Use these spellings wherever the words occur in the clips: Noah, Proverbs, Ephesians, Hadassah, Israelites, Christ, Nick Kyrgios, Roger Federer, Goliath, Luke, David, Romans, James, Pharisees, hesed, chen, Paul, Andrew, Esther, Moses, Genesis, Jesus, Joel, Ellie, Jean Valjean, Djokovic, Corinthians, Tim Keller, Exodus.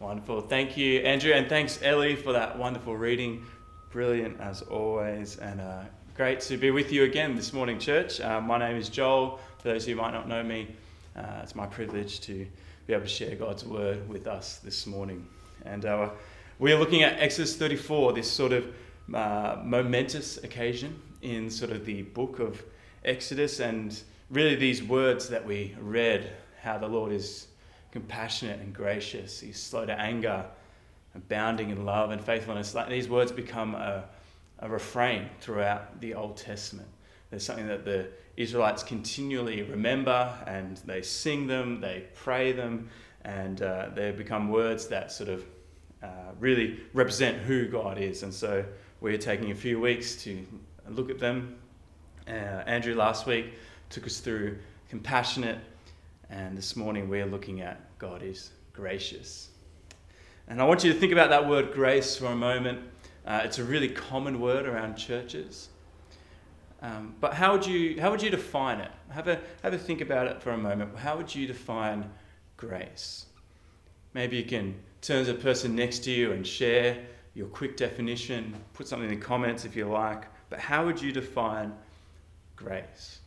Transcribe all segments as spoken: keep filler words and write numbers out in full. Wonderful. Thank you, Andrew, and thanks, Ellie, for that wonderful reading. Brilliant as always, and uh, great to be with you again this morning, church. Uh, my name is Joel. For those who might not know me, uh, it's my privilege to be able to share God's word with us this morning. And uh, we are looking at Exodus thirty-four, this sort of uh, momentous occasion in sort of the book of Exodus, and really these words that we read, how the Lord is compassionate and gracious, he's slow to anger, abounding in love and faithfulness. Like these words become a, a refrain throughout the Old Testament. There's something that the Israelites continually remember, and they sing them, they pray them, and uh, they become words that sort of uh, really represent who God is. And so we're taking a few weeks to look at them. Uh, Andrew last week took us through compassionate, and this morning we're looking at God is gracious. And I want you to think about that word grace for a moment. Uh, it's a really common word around churches. Um, but how would you how would you define it? Have a have a think about it for a moment. How would you define grace? Maybe you can turn to the person next to you and share your quick definition. Put something in the comments if you like. But how would you define grace?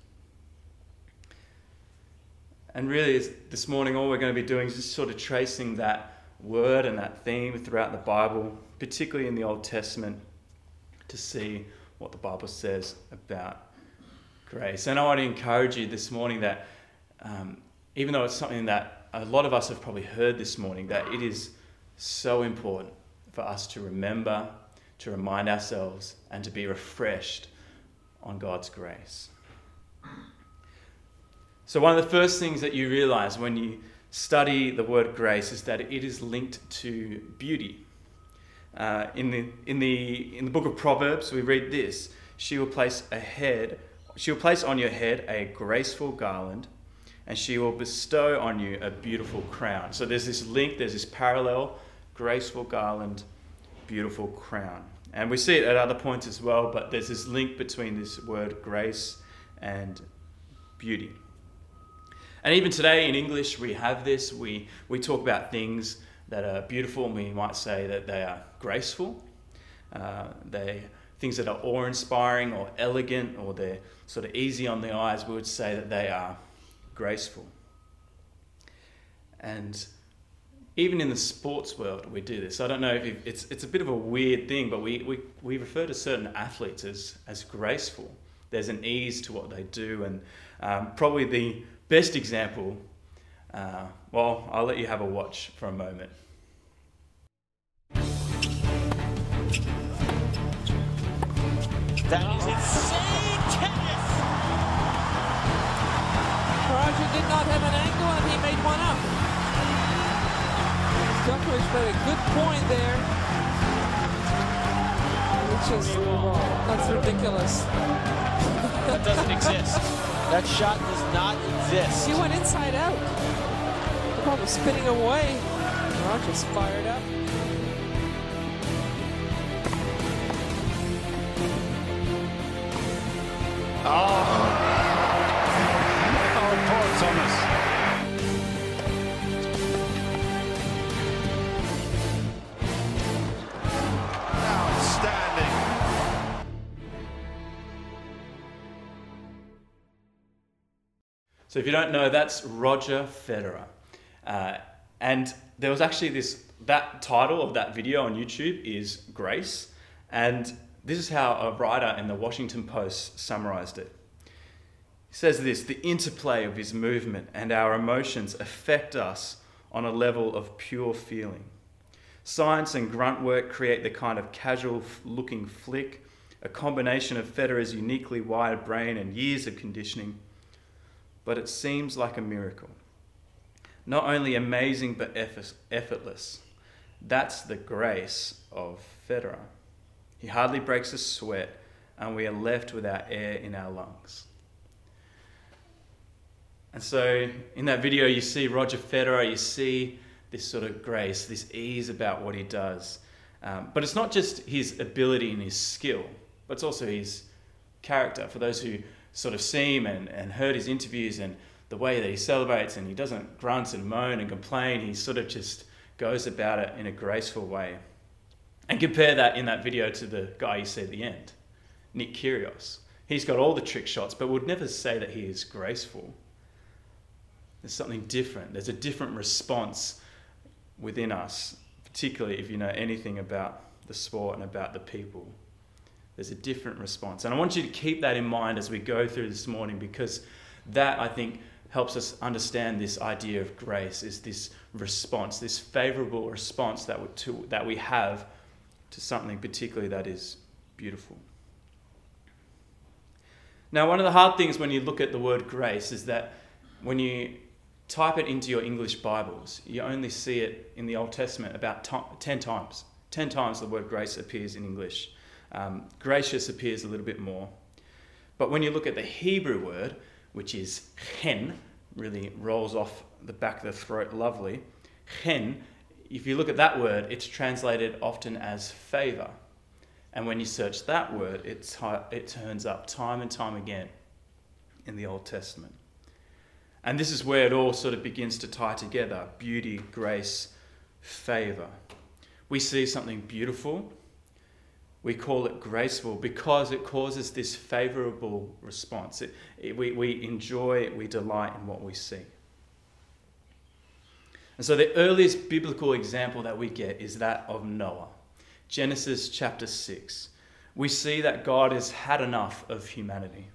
And really, this morning, all we're going to be doing is just sort of tracing that word and that theme throughout the Bible, particularly in the Old Testament, to see what the Bible says about grace. And I want to encourage you this morning that um, even though it's something that a lot of us have probably heard this morning, that it is so important for us to remember, to remind ourselves, and to be refreshed on God's grace. So one of the first things that you realize when you study the word grace is that it is linked to beauty. Uh, in the in the in the book of Proverbs, we read this: "She will place a head, she will place on your head a graceful garland, and she will bestow on you a beautiful crown." So there's this link, there's this parallel: graceful garland, beautiful crown. And we see it at other points as well, but there's this link between this word grace and beauty. And even today in English, we have this. We, we talk about things that are beautiful, and we might say that they are graceful. Uh, they things that are awe-inspiring or elegant, or they're sort of easy on the eyes, we would say that they are graceful. And even in the sports world, we do this. I don't know if you've, it's it's a bit of a weird thing, but we, we, we refer to certain athletes as, as graceful. There's an ease to what they do, and um, probably the best example, uh, well, I'll let you have a watch for a moment. That is insane tennis! Roger did not have an angle and he made one up. Djokovic made a good point there. Which is, that's ridiculous. That doesn't exist. That shot does not exist. She went inside out. The ball was spinning away. Roger's fired up. Oh! Oh, poor Thomas. Outstanding. So if you don't know, that's Roger Federer. Uh, and there was actually this, that title of that video on YouTube is Grace. And this is how a writer in the Washington Post summarized it. He says this: "The interplay of his movement and our emotions affect us on a level of pure feeling. Science and grunt work create the kind of casual looking flick, a combination of Federer's uniquely wired brain and years of conditioning. But it seems like a miracle. Not only amazing, but effortless. That's the grace of Federer. He hardly breaks a sweat, and we are left without air in our lungs." And so in that video, you see Roger Federer, you see this sort of grace, this ease about what he does. Um, but it's not just his ability and his skill, but it's also his character. For those who sort of see him and, and heard his interviews and the way that he celebrates, and he doesn't grunt and moan and complain. He sort of just goes about it in a graceful way. And compare that in that video to the guy you see at the end, Nick Kyrgios. He's got all the trick shots, but would never say that he is graceful. There's something different. There's a different response within us, particularly if you know anything about the sport and about the people. There's a different response. And I want you to keep that in mind as we go through this morning, because that, I think, helps us understand this idea of grace, is this response, this favorable response that we, to, that we have to something particularly that is beautiful. Now, one of the hard things when you look at the word grace is that when you type it into your English Bibles, you only see it in the Old Testament about t- ten times. Ten times the word grace appears in English. Um, gracious appears a little bit more. But when you look at the Hebrew word, which is chen, really rolls off the back of the throat lovely. Chen, if you look at that word, it's translated often as favor. And when you search that word, it, it turns up time and time again in the Old Testament. And this is where it all sort of begins to tie together: beauty, grace, favor. We see something beautiful. We call it graceful because it causes this favorable response. It, it, we, we enjoy, we delight in what we see. And so the earliest biblical example that we get is that of Noah. Genesis chapter six. We see that God has had enough of humanity.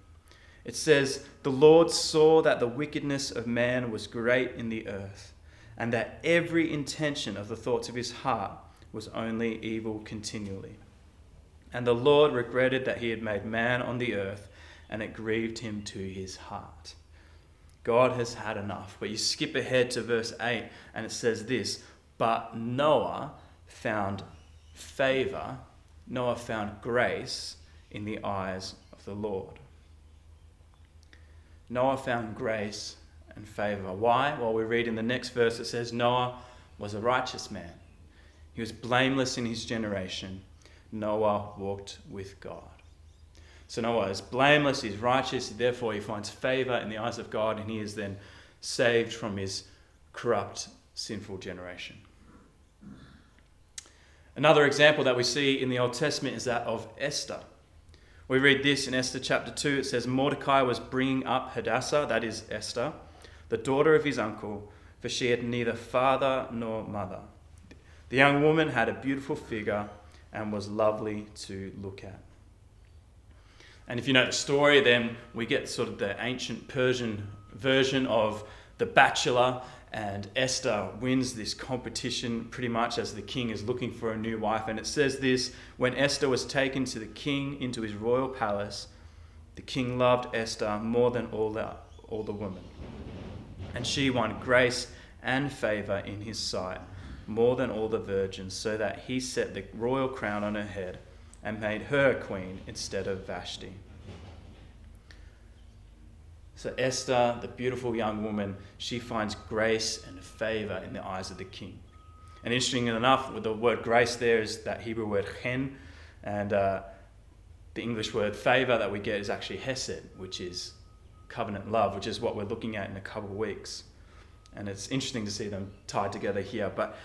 It says, "The Lord saw that the wickedness of man was great in the earth, and that every intention of the thoughts of his heart was only evil continually. And the Lord regretted that he had made man on the earth, and it grieved him to his heart." God has had enough. But you skip ahead to verse eight, and it says this: "But Noah found favor, Noah found grace in the eyes of the Lord." Noah found grace and favor. Why? Well, we read in the next verse, it says, "Noah was a righteous man. He was blameless in his generation. Noah walked with God." So Noah is blameless, he's righteous, therefore he finds favor in the eyes of God, and he is then saved from his corrupt, sinful generation. Another example that we see in the Old Testament is that of Esther. We read this in Esther chapter two. It says, "Mordecai was bringing up Hadassah," that is Esther, "the daughter of his uncle, for she had neither father nor mother. The young woman had a beautiful figure and was lovely to look at." And if you know the story, then we get sort of the ancient Persian version of The Bachelor, and Esther wins this competition pretty much as the king is looking for a new wife. And it says this: "When Esther was taken to the king into his royal palace, the king loved Esther more than all the, all the women. And she won grace and favor in his sight, more than all the virgins, so that he set the royal crown on her head and made her queen instead of Vashti." So Esther, the beautiful young woman, she finds grace and favor in the eyes of the king. And interestingly enough, with the word grace there is that Hebrew word chen, and uh, the English word favor that we get is actually hesed, which is covenant love, which is what we're looking at in a couple of weeks. And it's interesting to see them tied together here. But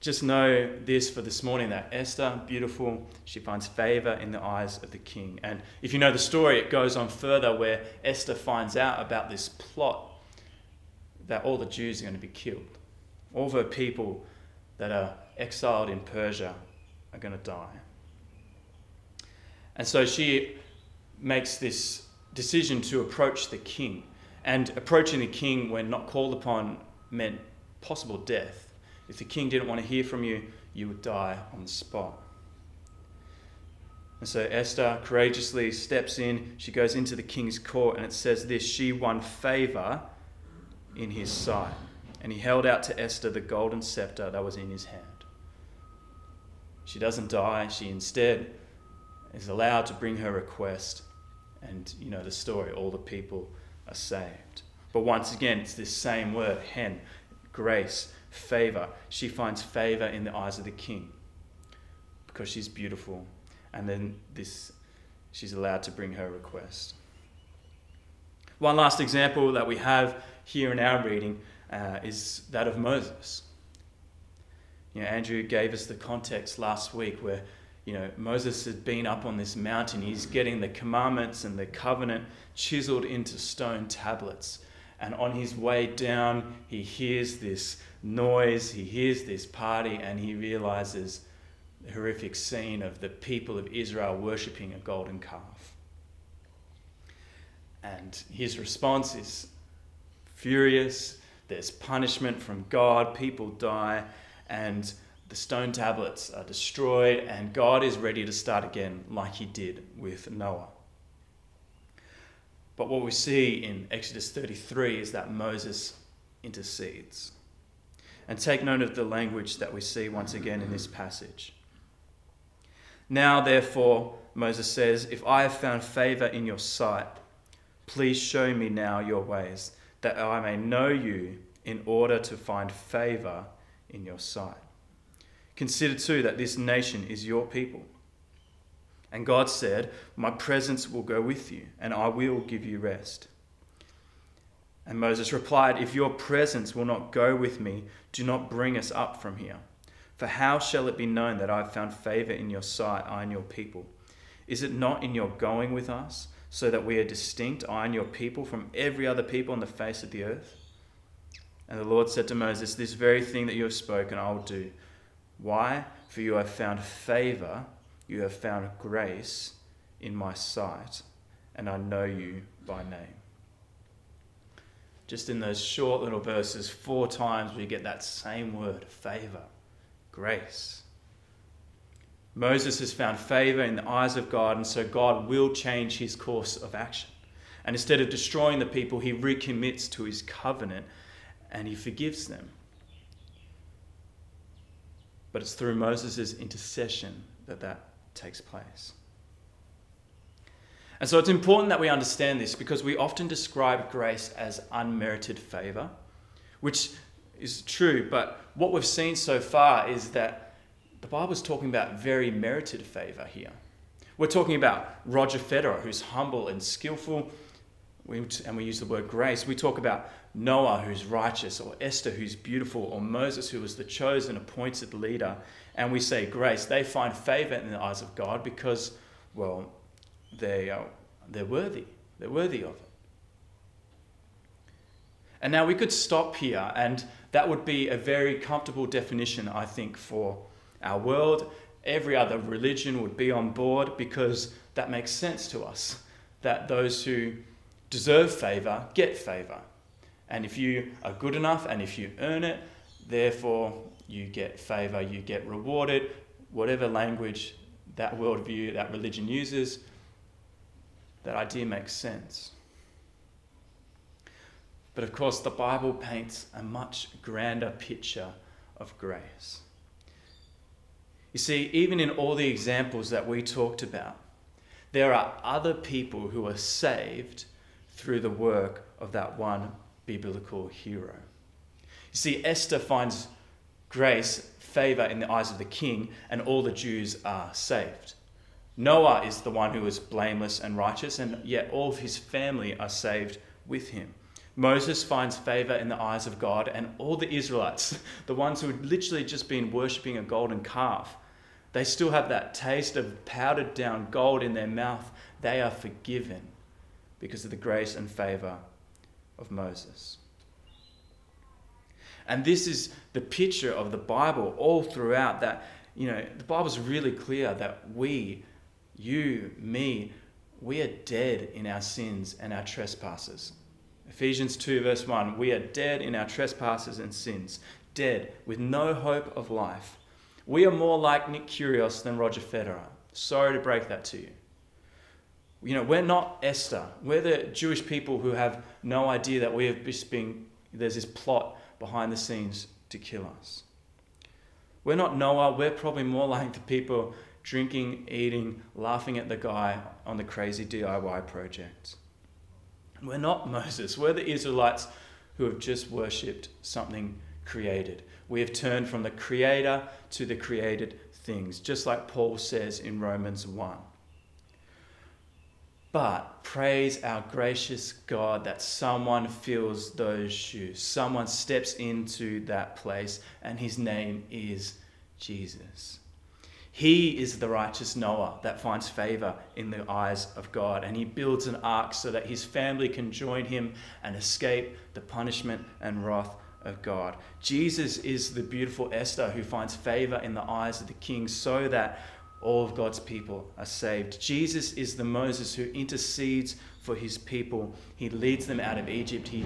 just know this for this morning, that Esther, beautiful, she finds favor in the eyes of the king. And if you know the story, it goes on further where Esther finds out about this plot that all the Jews are going to be killed. All the people that are exiled in Persia are going to die. And so she makes this decision to approach the king. And approaching the king when not called upon meant possible death. If the king didn't want to hear from you, you would die on the spot. And so Esther courageously steps in. She goes into the king's court, and it says this: "She won favor in his sight, and he held out to Esther the golden scepter that was in his hand." She doesn't die. She instead is allowed to bring her request. And you know the story, all the people are saved. But once again, it's this same word, hen, grace, favor. She finds favor in the eyes of the king because she's beautiful, and then this, she's allowed to bring her request. One last example that we have here in our reading uh, is that of Moses. You know, Andrew gave us the context last week where, you know, Moses had been up on this mountain. He's getting the commandments and the covenant chiseled into stone tablets. And on his way down, he hears this noise, he hears this party, and he realizes the horrific scene of the people of Israel worshipping a golden calf. And his response is furious. There's punishment from God, people die, and the stone tablets are destroyed, and God is ready to start again like he did with Noah. But what we see in Exodus thirty-three is that Moses intercedes. And take note of the language that we see once again in this passage. Now, therefore, Moses says, if I have found favor in your sight, please show me now your ways, that I may know you in order to find favor in your sight. Consider too that this nation is your people. And God said, my presence will go with you, and I will give you rest. And Moses replied, if your presence will not go with me, do not bring us up from here. For how shall it be known that I have found favor in your sight, I and your people? Is it not in your going with us, so that we are distinct, I and your people, from every other people on the face of the earth? And the Lord said to Moses, this very thing that you have spoken I will do. Why? For you have found favor. You have found grace in my sight, and I know you by name. Just in those short little verses, four times we get that same word, favor, grace. Moses has found favor in the eyes of God, and so God will change his course of action. And instead of destroying the people, he recommits to his covenant, and he forgives them. But it's through Moses' intercession that that takes place. And so it's important that we understand this, because we often describe grace as unmerited favor, which is true, but what we've seen so far is that the Bible is talking about very merited favor here. We're talking about Roger Federer, who's humble and skillful, and we use the word grace. We talk about Noah, who's righteous, or Esther, who's beautiful, or Moses, who was the chosen, appointed leader, and we say grace. They find favor in the eyes of God because, well, they are, they're worthy. They're worthy of it. And now we could stop here, and that would be a very comfortable definition, I think, for our world. Every other religion would be on board, because that makes sense to us, that those who deserve favor get favor. And if you are good enough and if you earn it, therefore you get favor, you get rewarded. Whatever language that worldview, that religion uses, that idea makes sense. But of course, the Bible paints a much grander picture of grace. You see, even in all the examples that we talked about, there are other people who are saved through the work of that one biblical hero. You see, Esther finds grace, favor in the eyes of the king, and all the Jews are saved. Noah is the one who is blameless and righteous, and yet all of his family are saved with him. Moses finds favor in the eyes of God, and all the Israelites, the ones who had literally just been worshipping a golden calf, they still have that taste of powdered down gold in their mouth. They are forgiven because of the grace and favor of Moses. And this is the picture of the Bible all throughout, that, you know, the Bible's really clear that we, you, me, we are dead in our sins and our trespasses. Ephesians two verse one, we are dead in our trespasses and sins, dead with no hope of life. We are more like Nick Kyrgios than Roger Federer. Sorry to break that to you. You know, we're not Esther. We're the Jewish people who have no idea that we have just been, there's this plot behind the scenes to kill us. We're not Noah. We're probably more like the people drinking, eating, laughing at the guy on the crazy D I Y project. We're not Moses. We're the Israelites who have just worshipped something created. We have turned from the creator to the created things, just like Paul says in Romans one. But praise our gracious God that someone fills those shoes. Someone steps into that place, and his name is Jesus. He is the righteous Noah that finds favor in the eyes of God, and he builds an ark so that his family can join him and escape the punishment and wrath of God. Jesus is the beautiful Esther who finds favor in the eyes of the king so that all of God's people are saved. Jesus is the Moses who intercedes for his people. He leads them out of Egypt. He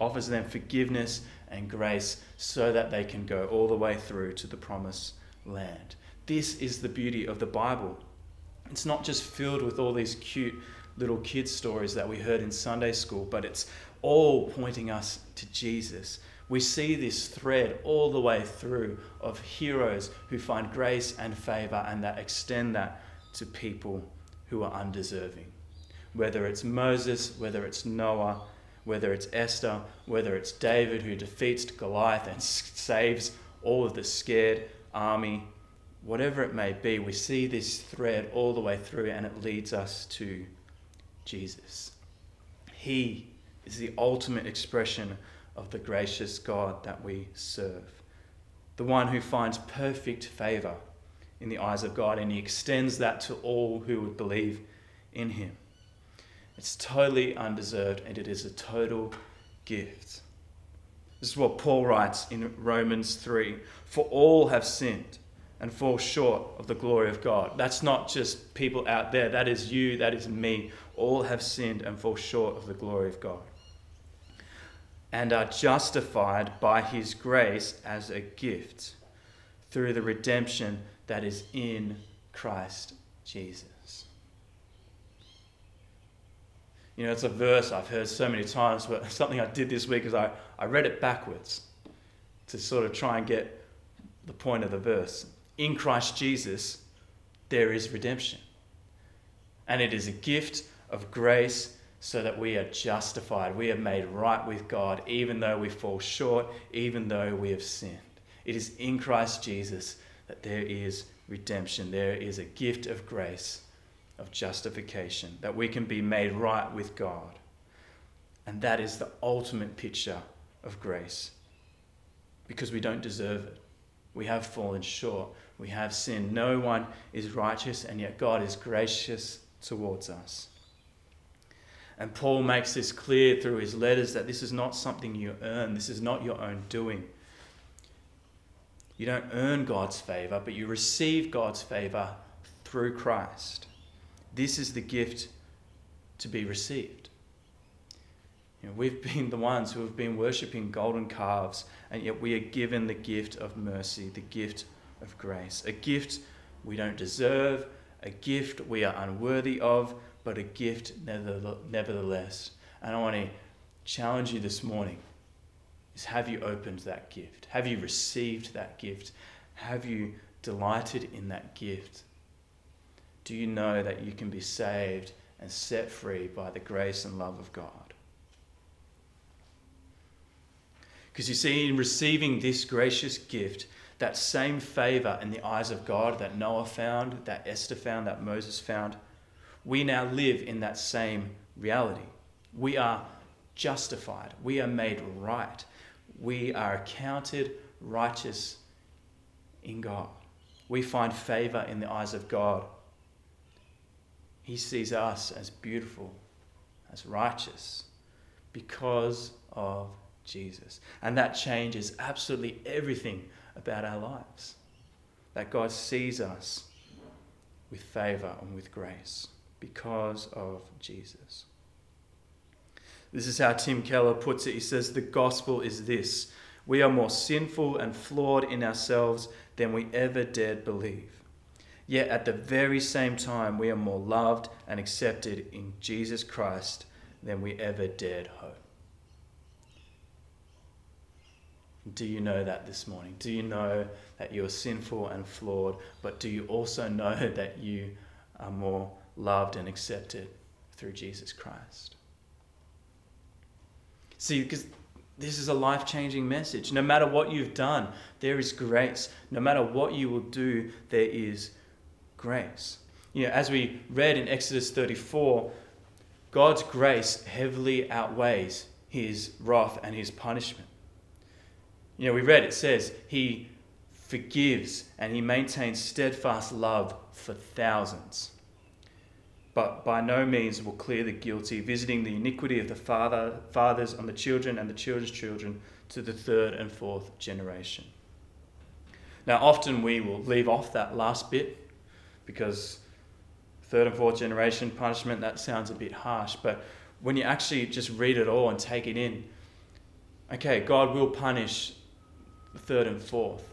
offers them forgiveness and grace so that they can go all the way through to the promised land. This is the beauty of the Bible. It's not just filled with all these cute little kids' stories that we heard in Sunday school, but it's all pointing us to Jesus. We see this thread all the way through of heroes who find grace and favor and that extend that to people who are undeserving. Whether it's Moses, whether it's Noah, whether it's Esther, whether it's David who defeats Goliath and saves all of the scared army, whatever it may be, we see this thread all the way through, and it leads us to Jesus. He is the ultimate expression of the gracious God that we serve. The one who finds perfect favor in the eyes of God, and he extends that to all who would believe in him. It's totally undeserved, and it is a total gift. This is what Paul writes in Romans three. For all have sinned and fall short of the glory of God. That's not just people out there. That is you, that is me. All have sinned and fall short of the glory of God, and are justified by his grace as a gift through the redemption that is in Christ Jesus. You know, it's a verse I've heard so many times, but something I did this week is I, I read it backwards to sort of try and get the point of the verse. In Christ Jesus, there is redemption. And it is a gift of grace so that we are justified. We are made right with God, even though we fall short, even though we have sinned. It is in Christ Jesus that there is redemption. There is a gift of grace, of justification, that we can be made right with God. And that is the ultimate picture of grace, because we don't deserve it. We have fallen short. We have sinned. No one is righteous, and yet God is gracious towards us. And Paul makes this clear through his letters that this is not something you earn. This is not your own doing. You don't earn God's favor, but you receive God's favor through Christ. This is the gift to be received. You know, we've been the ones who have been worshipping golden calves, and yet we are given the gift of mercy, the gift of grace, a gift we don't deserve, a gift we are unworthy of, but a gift nevertheless. And I want to challenge you this morning is, have you opened that gift? Have you received that gift? Have you delighted in that gift? Do you know that you can be saved and set free by the grace and love of God? Because you see, in receiving this gracious gift, that same favor in the eyes of God that Noah found, that Esther found, that Moses found, we now live in that same reality. We are justified. We are made right. We are accounted righteous in God. We find favor in the eyes of God. He sees us as beautiful, as righteous, because of Jesus. And that changes absolutely everything about our lives. That God sees us with favor and with grace because of Jesus. This is how Tim Keller puts it. He says, the gospel is this: we are more sinful and flawed in ourselves than we ever dared believe. Yet at the very same time, we are more loved and accepted in Jesus Christ than we ever dared hope. Do you know that this morning? Do you know that you're sinful and flawed, but do you also know that you are more loved and accepted through Jesus Christ? See, because this is a life-changing message. No matter what you've done, there is grace. No matter what you will do, there is grace. You know, as we read in Exodus thirty-four, God's grace heavily outweighs his wrath and his punishment. You know, we read, it says, he forgives and he maintains steadfast love for thousands, but by no means will clear the guilty, visiting the iniquity of the father, fathers on the children and the children's children to the third and fourth generation. Now, often we will leave off that last bit because third and fourth generation punishment, that sounds a bit harsh. But when you actually just read it all and take it in, okay, God will punish the third and fourth.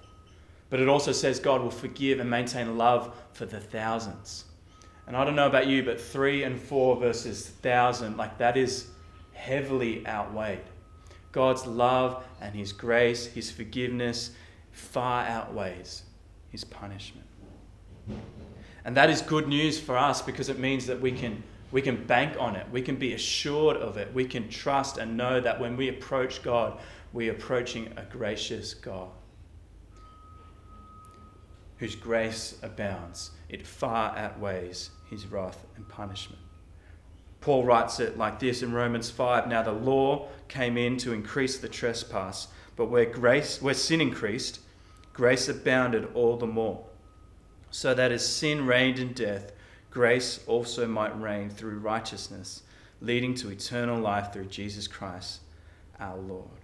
But it also says God will forgive and maintain love for the thousands. And I don't know about you, but three and four versus thousand, like that is heavily outweighed. God's love and his grace, his forgiveness far outweighs his punishment. And that is good news for us because it means that we can we can bank on it. We can be assured of it. We can trust and know that when we approach God, we're approaching a gracious God whose grace abounds. It far outweighs his wrath and punishment. Paul writes it like this in Romans five, "Now the law came in to increase the trespass, but where grace, where sin increased, grace abounded all the more. So that as sin reigned in death, grace also might reign through righteousness, leading to eternal life through Jesus Christ our Lord."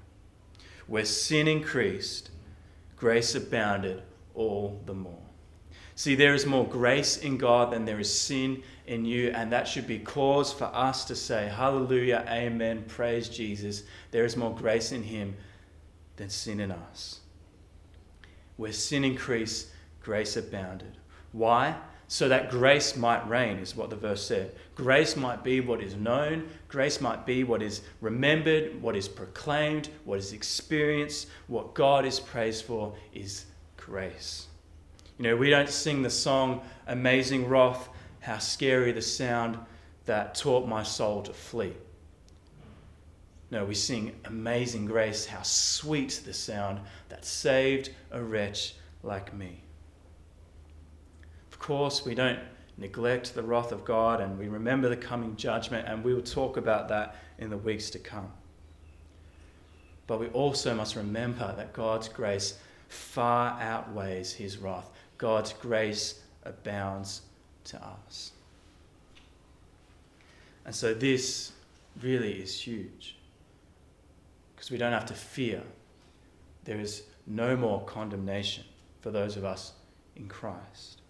Where sin increased, grace abounded all the more. See, there is more grace in God than there is sin in you, and that should be cause for us to say, hallelujah, amen, praise Jesus. There is more grace in him than sin in us. Where sin increased, grace abounded. Why? So that grace might reign, is what the verse said. Grace might be what is known. Grace might be what is remembered, what is proclaimed, what is experienced. What God is praised for is grace. You know, we don't sing the song, "Amazing Wrath, how scary the sound that taught my soul to flee." No, we sing, "Amazing grace, how sweet the sound that saved a wretch like me." Of course, we don't neglect the wrath of God, and we remember the coming judgment, and we will talk about that in the weeks to come. But we also must remember that God's grace far outweighs his wrath. God's grace abounds to us. And so this really is huge, because we don't have to fear. There is no more condemnation for those of us in Christ.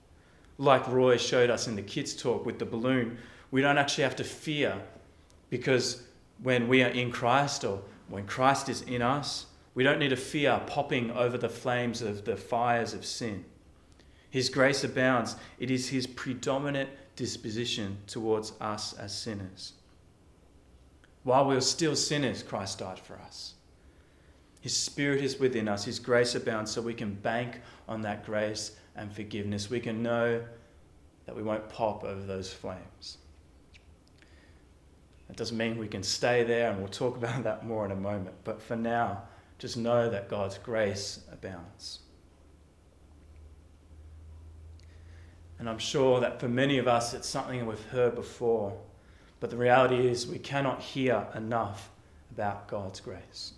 Like Roy showed us in the kids' talk with the balloon, we don't actually have to fear, because when we are in Christ, or when Christ is in us, we don't need to fear popping over the flames of the fires of sin. His grace abounds. It is his predominant disposition towards us as sinners. While we were still sinners, Christ died for us. His Spirit is within us. His grace abounds, so we can bank on that grace and forgiveness. We can know that we won't pop over those flames. That doesn't mean we can stay there, and we'll talk about that more in a moment. But for now, just know that God's grace abounds. And I'm sure that for many of us, it's something we've heard before. But the reality is, we cannot hear enough about God's grace.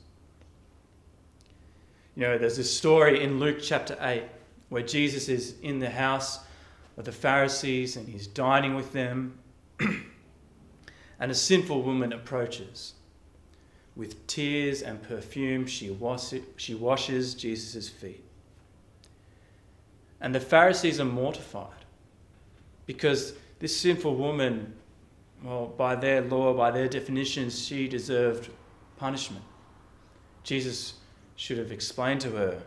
You know, there's this story in Luke chapter eight where Jesus is in the house of the Pharisees and he's dining with them, and a sinful woman approaches. With tears and perfume, she washes, she washes Jesus' feet. And the Pharisees are mortified because this sinful woman, well, by their law, by their definitions, she deserved punishment. Jesus should have explained to her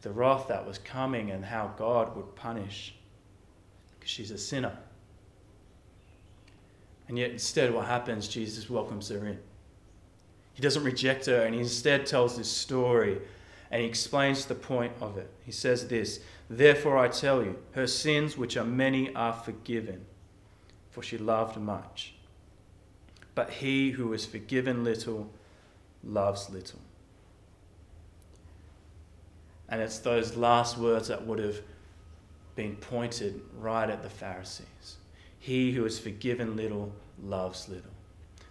the wrath that was coming and how God would punish, because she's a sinner. And yet instead what happens, Jesus welcomes her in. He doesn't reject her, and he instead tells this story, and he explains the point of it. He says this, "Therefore I tell you, her sins, which are many, are forgiven, for she loved much. But he who is forgiven little loves little." And it's those last words that would have been pointed right at the Pharisees. He who is forgiven little loves little.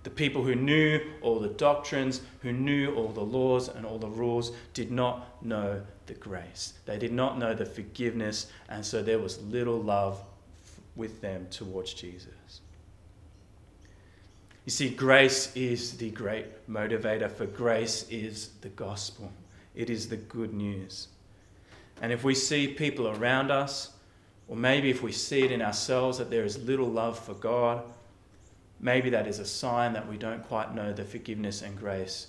The people who knew all the doctrines, who knew all the laws and all the rules, did not know the grace. They did not know the forgiveness, and so there was little love with them towards Jesus. You see, grace is the great motivator, for grace is the gospel. It is the good news. And if we see people around us, or maybe if we see it in ourselves that there is little love for God, maybe that is a sign that we don't quite know the forgiveness and grace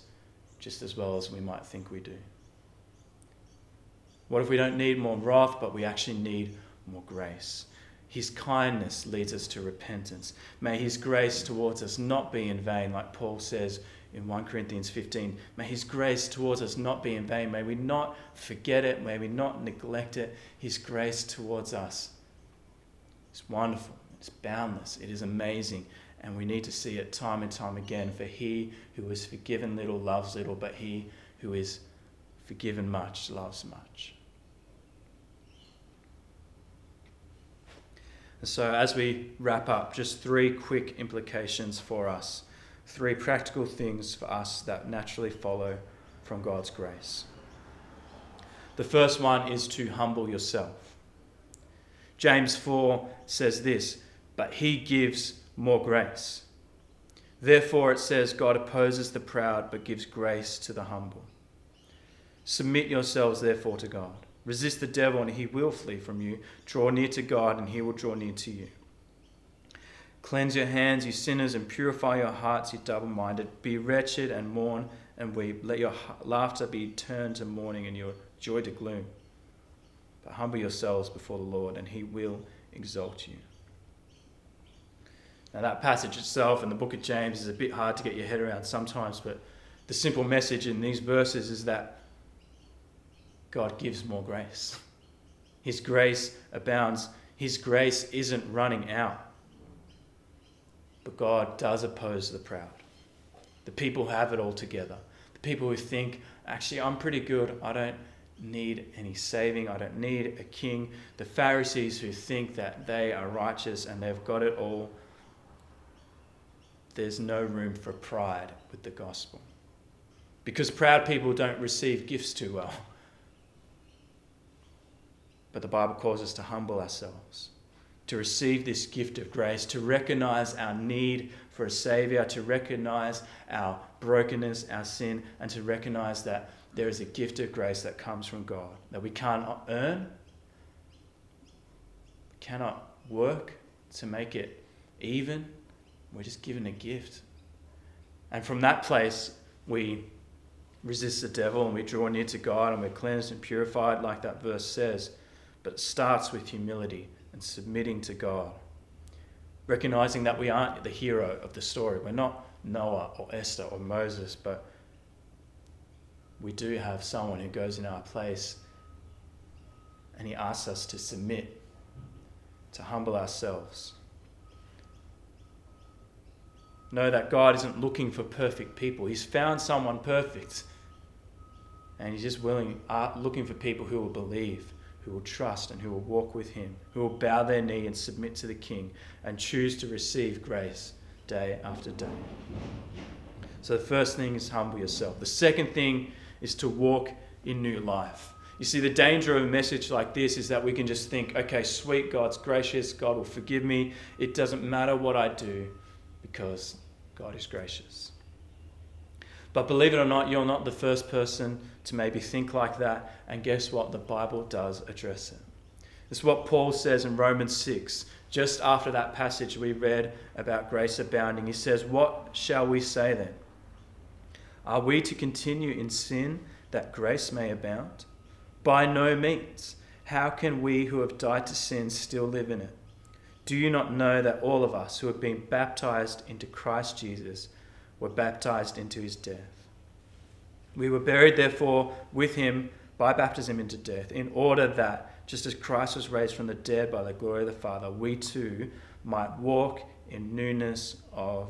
just as well as we might think we do. What if we don't need more wrath, but we actually need more grace? His kindness leads us to repentance. May his grace towards us not be in vain, like Paul says in First Corinthians fifteen. May his grace towards us not be in vain. May we not forget it. May we not neglect it. His grace towards us is wonderful. It's boundless. It is amazing. And we need to see it time and time again. For he who is forgiven little loves little, but he who is forgiven much loves much. So as we wrap up, just three quick implications for us. Three practical things for us that naturally follow from God's grace. The first one is to humble yourself. James four says this, but he gives more grace. Therefore it says, God opposes the proud but gives grace to the humble. Submit yourselves therefore to God. Resist the devil and he will flee from you. Draw near to God and he will draw near to you. Cleanse your hands, you sinners, and purify your hearts, you double-minded. Be wretched and mourn and weep. Let your laughter be turned to mourning and your joy to gloom. But humble yourselves before the Lord and he will exalt you. Now that passage itself in the book of James is a bit hard to get your head around sometimes, but the simple message in these verses is that God gives more grace. His grace abounds. His grace isn't running out. But God does oppose the proud. The people who have it all together. The people who think, actually, I'm pretty good. I don't need any saving. I don't need a king. The Pharisees who think that they are righteous and they've got it all. There's no room for pride with the gospel. Because proud people don't receive gifts too well. But the Bible calls us to humble ourselves, to receive this gift of grace, to recognize our need for a Savior, to recognize our brokenness, our sin, and to recognize that there is a gift of grace that comes from God, that we can't earn, cannot work to make it even. We're just given a gift. And from that place, we resist the devil and we draw near to God and we're cleansed and purified, like that verse says. But it starts with humility and submitting to God. Recognizing that we aren't the hero of the story. We're not Noah or Esther or Moses, but we do have someone who goes in our place and he asks us to submit, to humble ourselves. Know that God isn't looking for perfect people. He's found someone perfect. And he's just willing, uh, looking for people who will believe, who will trust and who will walk with him, who will bow their knee and submit to the King and choose to receive grace day after day. So the first thing is humble yourself. The second thing is to walk in new life. You see, the danger of a message like this is that we can just think, okay, sweet, God's gracious, God will forgive me. It doesn't matter what I do because God is gracious. But believe it or not, you're not the first person to maybe think like that. And guess what? The Bible does address it. It's what Paul says in Romans six, just after that passage we read about grace abounding. He says, what shall we say then? Are we to continue in sin that grace may abound? By no means. How can we who have died to sin still live in it? Do you not know that all of us who have been baptized into Christ Jesus were baptized into his death? We were buried, therefore, with him by baptism into death, in order that, just as Christ was raised from the dead by the glory of the Father, we too might walk in newness of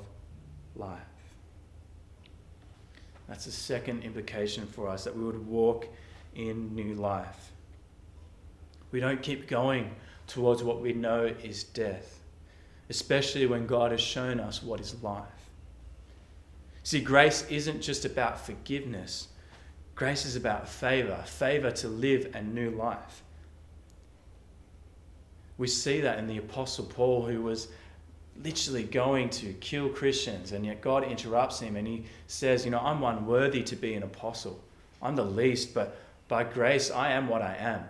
life. That's the second implication for us, that we would walk in new life. We don't keep going towards what we know is death, especially when God has shown us what is life. See, grace isn't just about forgiveness. Grace is about favor, favor to live a new life. We see that in the Apostle Paul, who was literally going to kill Christians, and yet God interrupts him and he says, you know, I'm unworthy to be an apostle. I'm the least, but by grace I am what I am.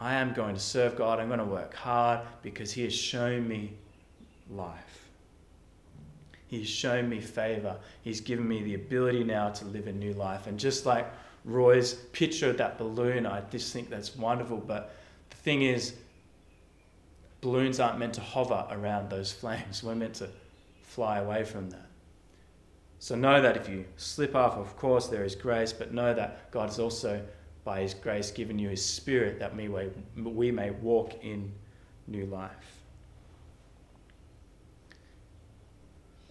I am going to serve God. I'm going to work hard because he has shown me life. He's shown me favor. He's given me the ability now to live a new life. And just like Roy's picture of that balloon, I just think that's wonderful. But the thing is, balloons aren't meant to hover around those flames. We're meant to fly away from that. So know that if you slip off, of course, there is grace, but know that God has also, by his grace, given you his spirit that we may walk in new life.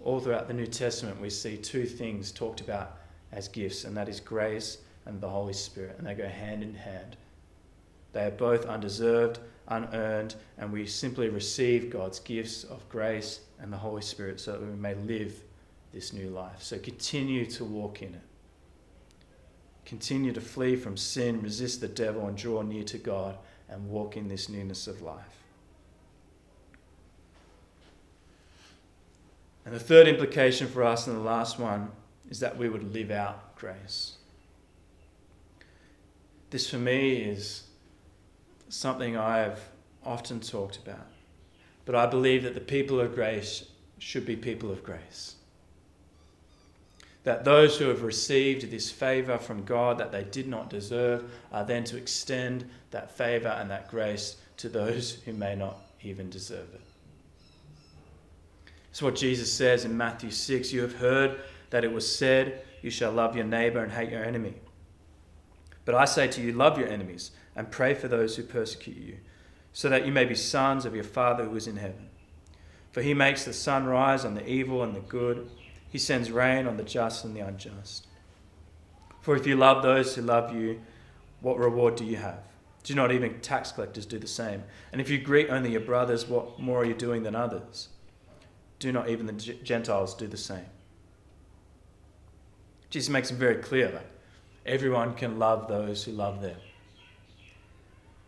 All throughout the New Testament, we see two things talked about as gifts, and that is grace and the Holy Spirit, and they go hand in hand. They are both undeserved, unearned, and we simply receive God's gifts of grace and the Holy Spirit so that we may live this new life. So continue to walk in it. Continue to flee from sin, resist the devil, and draw near to God and walk in this newness of life. And the third implication for us, and the last one, is that we would live out grace. This for me is something I've often talked about. But I believe that the people of grace should be people of grace. That those who have received this favor from God that they did not deserve are then to extend that favor and that grace to those who may not even deserve it. It's what Jesus says in Matthew six. You have heard that it was said, you shall love your neighbor and hate your enemy. But I say to you, love your enemies and pray for those who persecute you, so that you may be sons of your Father who is in heaven. For he makes the sun rise on the evil and the good. He sends rain on the just and the unjust. For if you love those who love you, what reward do you have? Do not even tax collectors do the same? And if you greet only your brothers, what more are you doing than others? Do not even the Gentiles do the same? Jesus makes it very clear that everyone can love those who love them.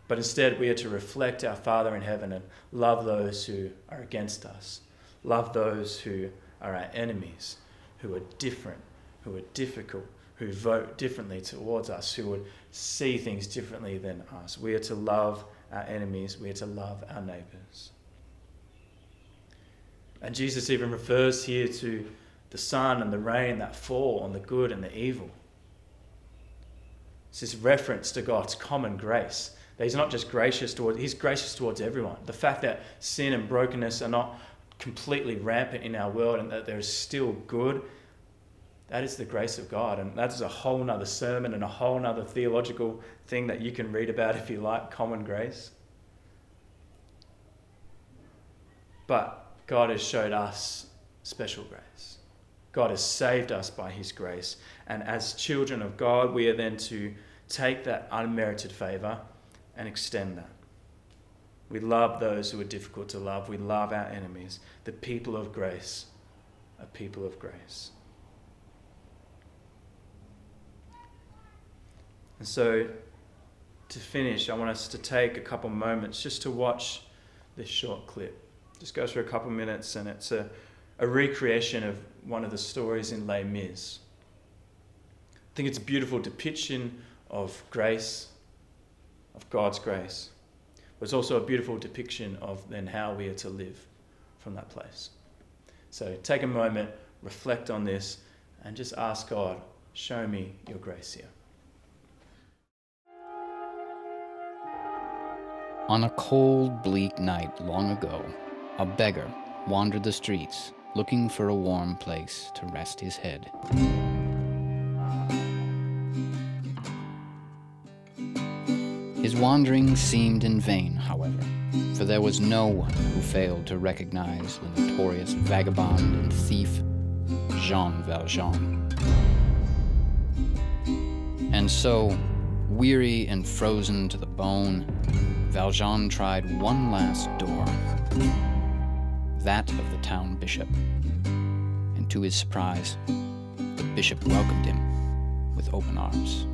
But instead we are to reflect our Father in heaven and love those who are against us. Love those who are our enemies, who are different, who are difficult, who vote differently towards us, who would see things differently than us. We are to love our enemies. We are to love our neighbours. And Jesus even refers here to the sun and the rain that fall on the good and the evil. It's this reference to God's common grace. That he's not just gracious towards, he's gracious towards everyone. The fact that sin and brokenness are not completely rampant in our world and that there is still good, that is the grace of God. And that is a whole nother sermon and a whole nother theological thing that you can read about if you like, common grace. But God has showed us special grace. God has saved us by his grace. And as children of God, we are then to take that unmerited favor and extend that. We love those who are difficult to love. We love our enemies. The people of grace are people of grace. And so, to finish, I want us to take a couple moments just to watch this short clip. Just goes for a couple minutes, and it's a, a recreation of one of the stories in Les Mis. I think it's a beautiful depiction of grace, of God's grace. But it's also a beautiful depiction of then how we are to live from that place. So take a moment, reflect on this, and just ask God, show me your grace here. On a cold, bleak night long ago, a beggar wandered the streets, looking for a warm place to rest his head. His wandering seemed in vain, however, for there was no one who failed to recognize the notorious vagabond and thief, Jean Valjean. And so, weary and frozen to the bone, Valjean tried one last door, that of the town bishop, and and to his surprise, the bishop welcomed him with open arms.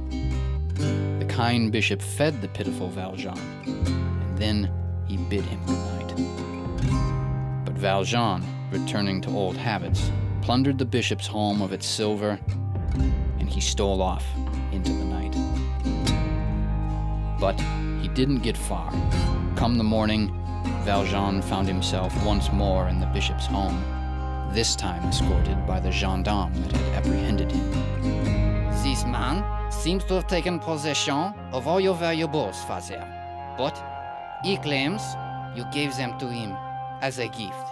The kind bishop fed the pitiful Valjean, and then he bid him good night. But Valjean, returning to old habits, plundered the bishop's home of its silver, and he stole off into the night. But he didn't get far. Come the morning, Valjean found himself once more in the bishop's home, this time escorted by the gendarme that had apprehended him. This man seems to have taken possession of all your valuables, Father, but he claims you gave them to him as a gift.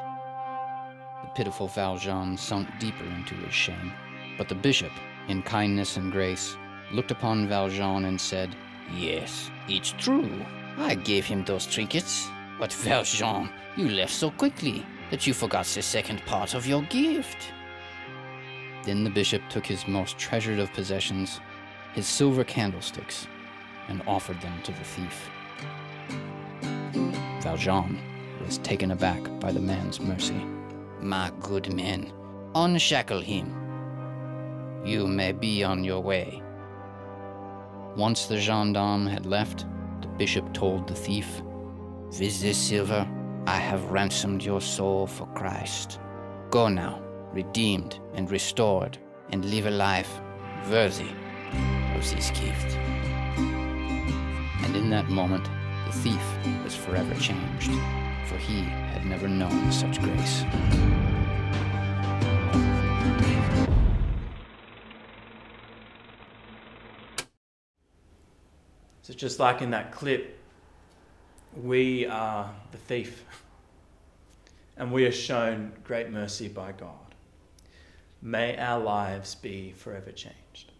The pitiful Valjean sunk deeper into his shame, but the bishop, in kindness and grace, looked upon Valjean and said, Yes, it's true. I gave him those trinkets. But Valjean, you left so quickly that you forgot the second part of your gift. Then the bishop took his most treasured of possessions, his silver candlesticks, and offered them to the thief. Valjean was taken aback by the man's mercy. My good men, unshackle him. You may be on your way. Once the gendarme had left, the bishop told the thief, With this silver, I have ransomed your soul for Christ. Go now, redeemed and restored, and live a life worthy of this gift. And in that moment, the thief was forever changed, for he had never known such grace. So just like in that clip, we are the thief, and we are shown great mercy by God. May our lives be forever changed.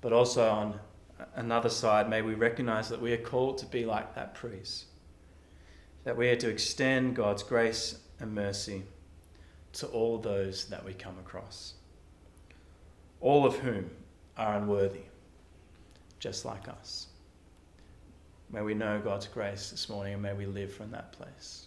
But also on another side, may we recognize that we are called to be like that priest, that we are to extend God's grace and mercy to all those that we come across, all of whom are unworthy, just like us. May we know God's grace this morning, and may we live from that place.